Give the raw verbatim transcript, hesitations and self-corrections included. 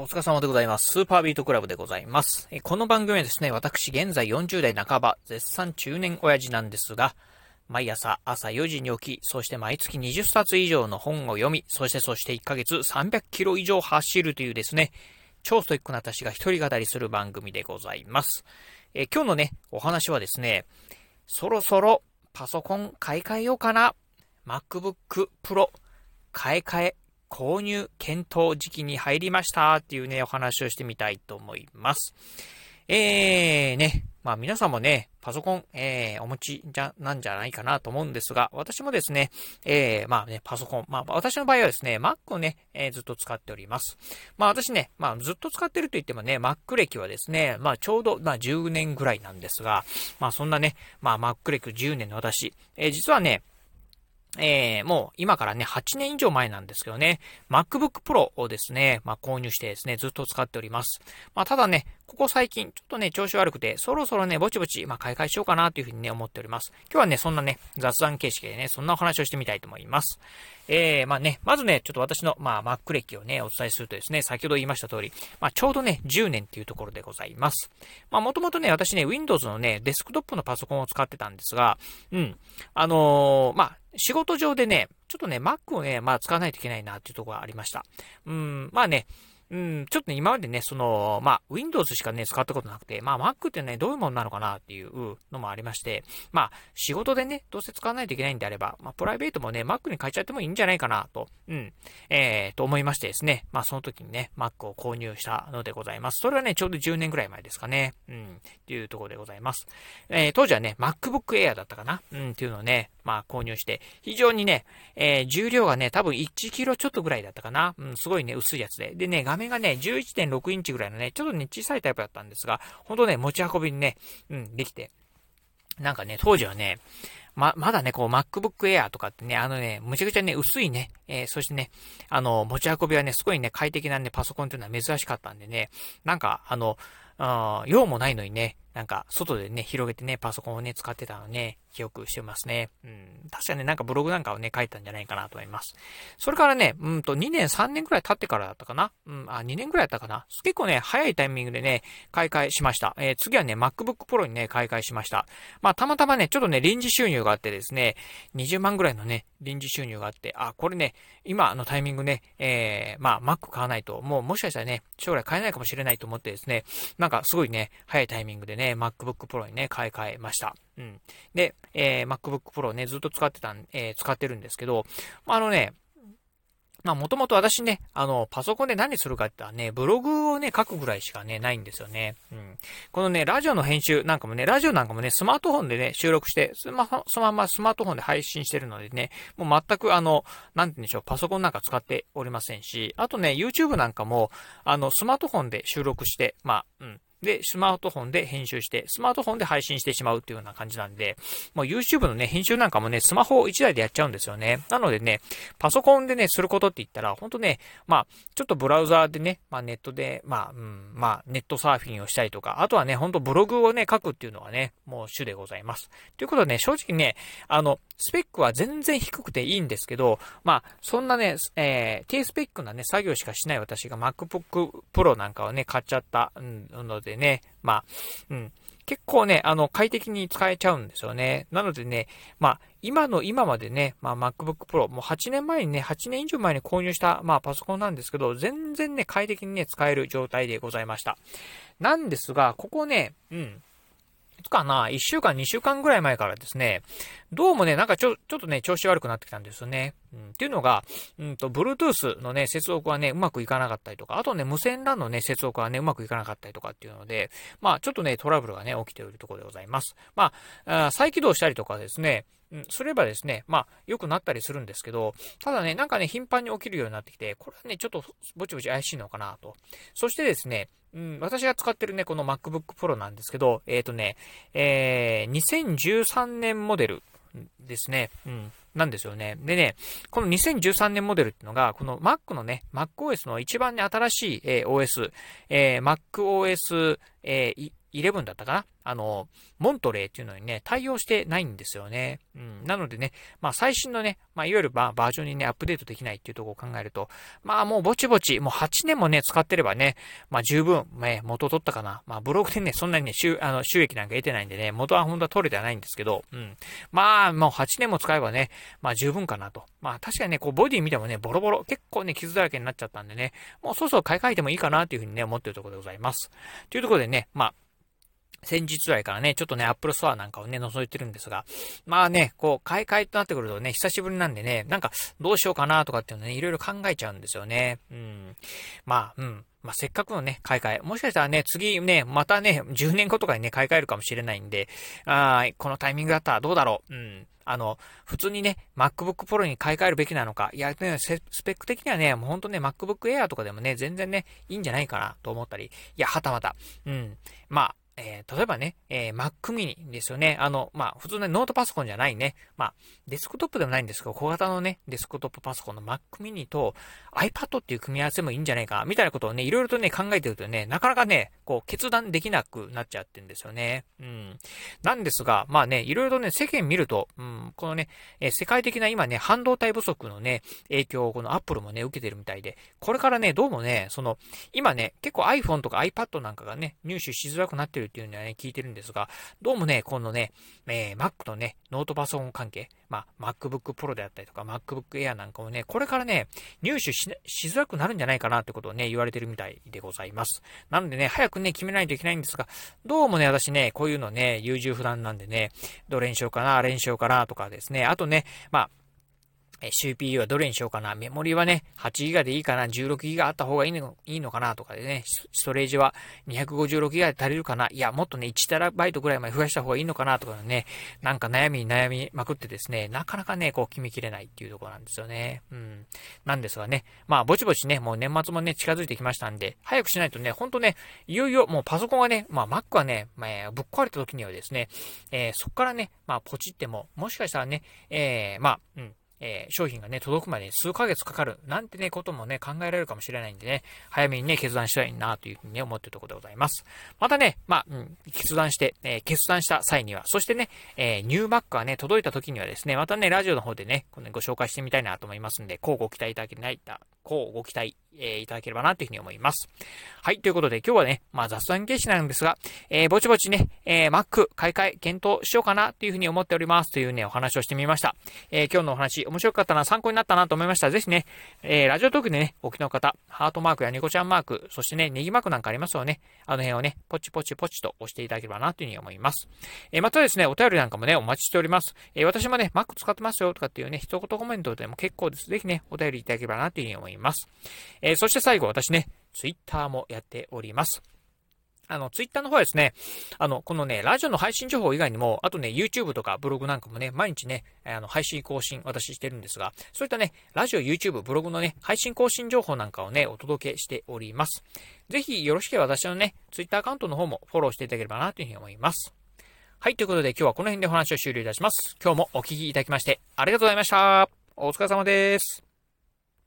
お疲れ様でございます。スーパービートクラブでございます。この番組はですね、私現在よんじゅうだいなかば、絶賛中年親父なんですが、毎朝朝よじに起き、そして毎月にじゅっさつ以上の本を読み、そしてそしていっかげつさんびゃくキロ以上走るというですね、超ストイックな私が一人語りする番組でございます。え今日のね、お話はですね、そろそろパソコン買い替えようかな。MacBook Pro 買い替え。購入検討時期に入りましたっていうね、お話をしてみたいと思います。えーね、まあ皆さんもね、パソコン、えー、お持ちじゃ、なんじゃないかなと思うんですが、私もですね、えー、まあね、パソコン、まあ私の場合はですね、Mac をね、えー、ずっと使っております。まあ私ね、まあずっと使ってると言ってもね、Mac 歴はですね、まあちょうど、まあじゅうねんぐらいなんですが、まあそんなね、まあ Mac 歴じゅうねんの私、えー、実はね、えー、もう今からね、はちねん以上前なんですけどね、MacBook Pro をですね、まあ購入してですね、ずっと使っております。まあただね、ここ最近ちょっとね、調子悪くて、そろそろね、ぼちぼち、まあ買い替えしようかなというふうにね、思っております。今日はね、そんなね、雑談形式でね、そんなお話をしてみたいと思います。えー、まあね、まずね、ちょっと私の、まあ Mac 歴をね、お伝えするとですね、先ほど言いました通り、まあちょうどね、じゅうねんっていうところでございます。まあもともとね、私ね、Windows のね、デスクトップのパソコンを使ってたんですが、うん、あのー、まあ、仕事上でね、ちょっとね、Mac をね、まあ使わないといけないなっていうところがありました。うん、まあね、うん、ちょっとね、今までね、その、まあ、Windows しかね、使ったことなくて、まあ、Mac ってね、どういうものなのかなっていうのもありまして、まあ、仕事でね、どうせ使わないといけないんであれば、まあ、プライベートもね、Mac に変えちゃってもいいんじゃないかなと、うん、えー、と思いましてですね、まあ、その時にね、Mac を購入したのでございます。それはね、ちょうどじゅうねんぐらい前ですかね、うん、っていうところでございます。えー、当時はね、MacBook Air だったかな、うん、っていうのをね、まあ、購入して、非常にね、えー、重量がね、多分いちキロちょっとぐらいだったかな、うん、すごいね、薄いやつで、でね、画面画面がね、じゅういってんろくインチぐらいのね、ちょっとね、小さいタイプだったんですが、ほんとね、持ち運びにね、うん、できて。なんかね、当時はね、ま、まだね、こう、MacBook Air とかってね、あのね、むちゃくちゃね、薄いね、えー、そしてね、あの、持ち運びはね、すごいね、快適なね、パソコンっていうのは珍しかったんでね、なんか、あの、あ用もないのにね、なんか、外でね、広げてね、パソコンをね、使ってたのね、記憶してますね。うん。確かね、なんかブログなんかをね、書いたんじゃないかなと思います。それからね、うんと、にねん、さんねんくらい経ってからだったかな。うん、あ、にねんくらいだったかな。結構ね、早いタイミングでね、買い替えしました。えー、次はね、MacBook Pro にね、買い替えしました。まあ、たまたまね、ちょっとね、臨時収入があってですね、にじゅうまんぐらいのね、臨時収入があって、あ、これね、今のタイミングね、えー、まあ、Mac 買わないと、もうもしかしたらね、将来買えないかもしれないと思ってですね、なんかすごいね、早いタイミングでね、MacBook Pro にね、買い替えました。うん。で、えー、MacBook Pro ね、ずっと使ってたん、えー、使ってるんですけど、あのね、まあ、もともと私ね、あの、パソコンで何するかって言ったらね、ブログをね、書くぐらいしかね、ないんですよね。うん。このね、ラジオの編集なんかもね、ラジオなんかもね、スマートフォンでね、収録して、そのままスマートフォンで配信してるのでね、もう全くあの、なんて言うんでしょう、パソコンなんか使っておりませんし、あとね、YouTube なんかも、あの、スマートフォンで収録して、まあ、うん。で、スマートフォンで編集して、スマートフォンで配信してしまうっていうような感じなんで、もう YouTube のね、編集なんかもね、スマホいちだいでやっちゃうんですよね。なのでね、パソコンでね、することって言ったら、ほんとね、まあ、ちょっとブラウザーでね、まあネットで、まあ、うん、まあ、ネットサーフィンをしたりとか、あとはね、ほんとブログをね、書くっていうのがね、もう主でございます。ということでね、正直ね、あの、スペックは全然低くていいんですけど、まあ、そんなね、えー、低スペックなね、作業しかしない私が MacBook Pro なんかをね、買っちゃったので、でね、まあ、うん、結構ね、あの、快適に使えちゃうんですよね。なのでね、まあ、今の今までね、まあ、MacBook Pro、もうはちねんまえにね、はちねん以上前に購入した、まあ、パソコンなんですけど、全然ね、快適にね、使える状態でございました。なんですが、ここね、うん。かな、いっしゅうかん、にしゅうかんぐらい前からですね、どうもね、なんかちょ、ちょっとね、調子悪くなってきたんですよね。うん、っていうのが、うんと、Bluetooth のね、接続はね、うまくいかなかったりとか、あとね、無線 LAN のね、接続はね、うまくいかなかったりとかっていうので、まあ、ちょっとね、トラブルがね、起きているところでございます。まあ、あ、再起動したりとかですね、うん、すればですね、まあ、良くなったりするんですけど、ただね、なんかね、頻繁に起きるようになってきて、これはね、ちょっとぼちぼち怪しいのかなと。そしてですね、うん、私が使ってるね、この MacBook Pro なんですけど、えっとね、えー、にせんじゅうさんねんモデルですね。うん。なんですよね。でね、このにせんじゅうさんねんモデルっていうのが、この Mac のね、macOS の一番ね、新しい、えー、オーエス、えー、macOS、えーイレブンだったかな、あのモントレーっていうのにね対応してないんですよね、うん、なのでね、まあ、最新のね、まあ、いわゆるバージョンにねアップデートできないっていうところを考えると、まあもうぼちぼちもうはちねんもね使ってればね、まあ十分、ね、元取ったかな、まあブログでねそんなにね 収, あの収益なんか得てないんでね元は本当は取れてはないんですけど、うん、まあもうはちねんも使えばねまあ十分かなと、まあ確かにねこうボディ見てもねボロボロ結構ね傷だらけになっちゃったんでねもうそろそろ買い替えてもいいかなというふうにね思っているところでございます。というところでねまあ先日ぐらいからね、ちょっとね、アップルストアなんかをね、覗いてるんですが、まあね、こう、買い替えとなってくるとね、久しぶりなんでね、なんか、どうしようかなとかっていうのね、いろいろ考えちゃうんですよね。うん。まあ、うん。まあ、せっかくのね、買い替え。もしかしたらね、次ね、またね、じゅうねんごとかにね、買い替えるかもしれないんで、あー、このタイミングだったらどうだろう。うん。あの、普通にね、MacBook Pro に買い替えるべきなのか。いや、ね、スペック的にはね、もうほんとね、MacBook Air とかでもね、全然ね、いいんじゃないかなと思ったり。いや、はたまた。うん。まあ、えー、例えばね、えー、Mac Mini ですよね。あの、まあ、普通の、ね、ノートパソコンじゃないね。まあ、デスクトップでもないんですけど、小型のね、デスクトップパソコンの Mac Mini と iPad っていう組み合わせもいいんじゃないか、みたいなことをね、いろいろとね、考えてるとね、なかなかね、こう、決断できなくなっちゃってるんですよね。うん。なんですが、まあね、いろいろとね、世間見ると、うん、このね、えー、世界的な今ね、半導体不足のね、影響をこの Apple もね、受けてるみたいで、これからね、どうもね、その、今ね、結構 iPhone とか iPad なんかがね、入手しづらくなってるっていうのはね聞いてるんですが、どうもねこのね、えー、Mac とねノートパソコン関係、まあ MacBook Pro であったりとか MacBook Air なんかもねこれからね入手 し, しづらくなるんじゃないかなってことをね言われてるみたいでございます。なのでね早くね決めないといけないんですが、どうもね私ねこういうのね優柔不断なんでねどれにしようかなあれにしようかなとかですね、あとねまあシーピーユー はどれにしようかな。メモリはね、はちギガ でいいかな。じゅうろくギガ あった方がいいの、いいのかなとかでね。ストレージは にひゃくごじゅうろくギガ で足りるかな。いや、もっとね、いちテラバイト ぐらいまで増やした方がいいのかなとかね。なんか悩みに悩みまくってですね、なかなかね、こう決めきれないっていうところなんですよね。うん。なんですがね。まあ、ぼちぼちね、もう年末もね、近づいてきましたんで、早くしないとね、ほんとね、いよいよもうパソコンがね、まあ Mac はね、まあ、ぶっ壊れた時にはですね、えー、そっからね、まあポチっても、もしかしたらね、えー、まあ、うん。えー、商品がね、届くまで数ヶ月かかる、なんてね、こともね、考えられるかもしれないんでね、早めにね、決断したいな、というふうにね、思っているところでございます。またね、まあ、うん、決断して、えー、決断した際には、そしてね、えー、ニューマックがね、届いた時にはですね、またね、ラジオの方でね、このねご紹介してみたいなと思いますんで、こうご期待いただけない、こうご期待、えー、いただければな、というふうに思います。はい、ということで、今日はね、まあ、雑談形式なんですが、えー、ぼちぼちね、えー、Mac 買い替え検討しようかな、というふうに思っております、というね、お話をしてみました。えー、今日のお話、面白かったな、参考になったなと思いました。ぜひね、えー、ラジオトークでね、お聞きの方、ハートマークやニコちゃんマーク、そしてね、ネギマークなんかありますよね。あの辺をね、ポチポチポチと押していただければな、というふうに思います。えー、またですね、お便りなんかもね、お待ちしております。えー、私もね、Mac 使ってますよ、とかっていうね、一言コメントでも結構です。ぜひね、お便りいただければな、というふうに思います。えー、そして最後、私ね、Twitter もやっております。あの、ツイッターの方はですね、あの、このね、ラジオの配信情報以外にも、あとね、YouTube とかブログなんかもね、毎日ね、あの、配信更新、私してるんですが、そういったね、ラジオ、YouTube、ブログのね、配信更新情報なんかをね、お届けしております。ぜひ、よろしければ私のね、ツイッターアカウントの方もフォローしていただければな、というふうに思います。はい、ということで、今日はこの辺でお話を終了いたします。今日もお聞きいただきまして、ありがとうございました。お疲れ様です。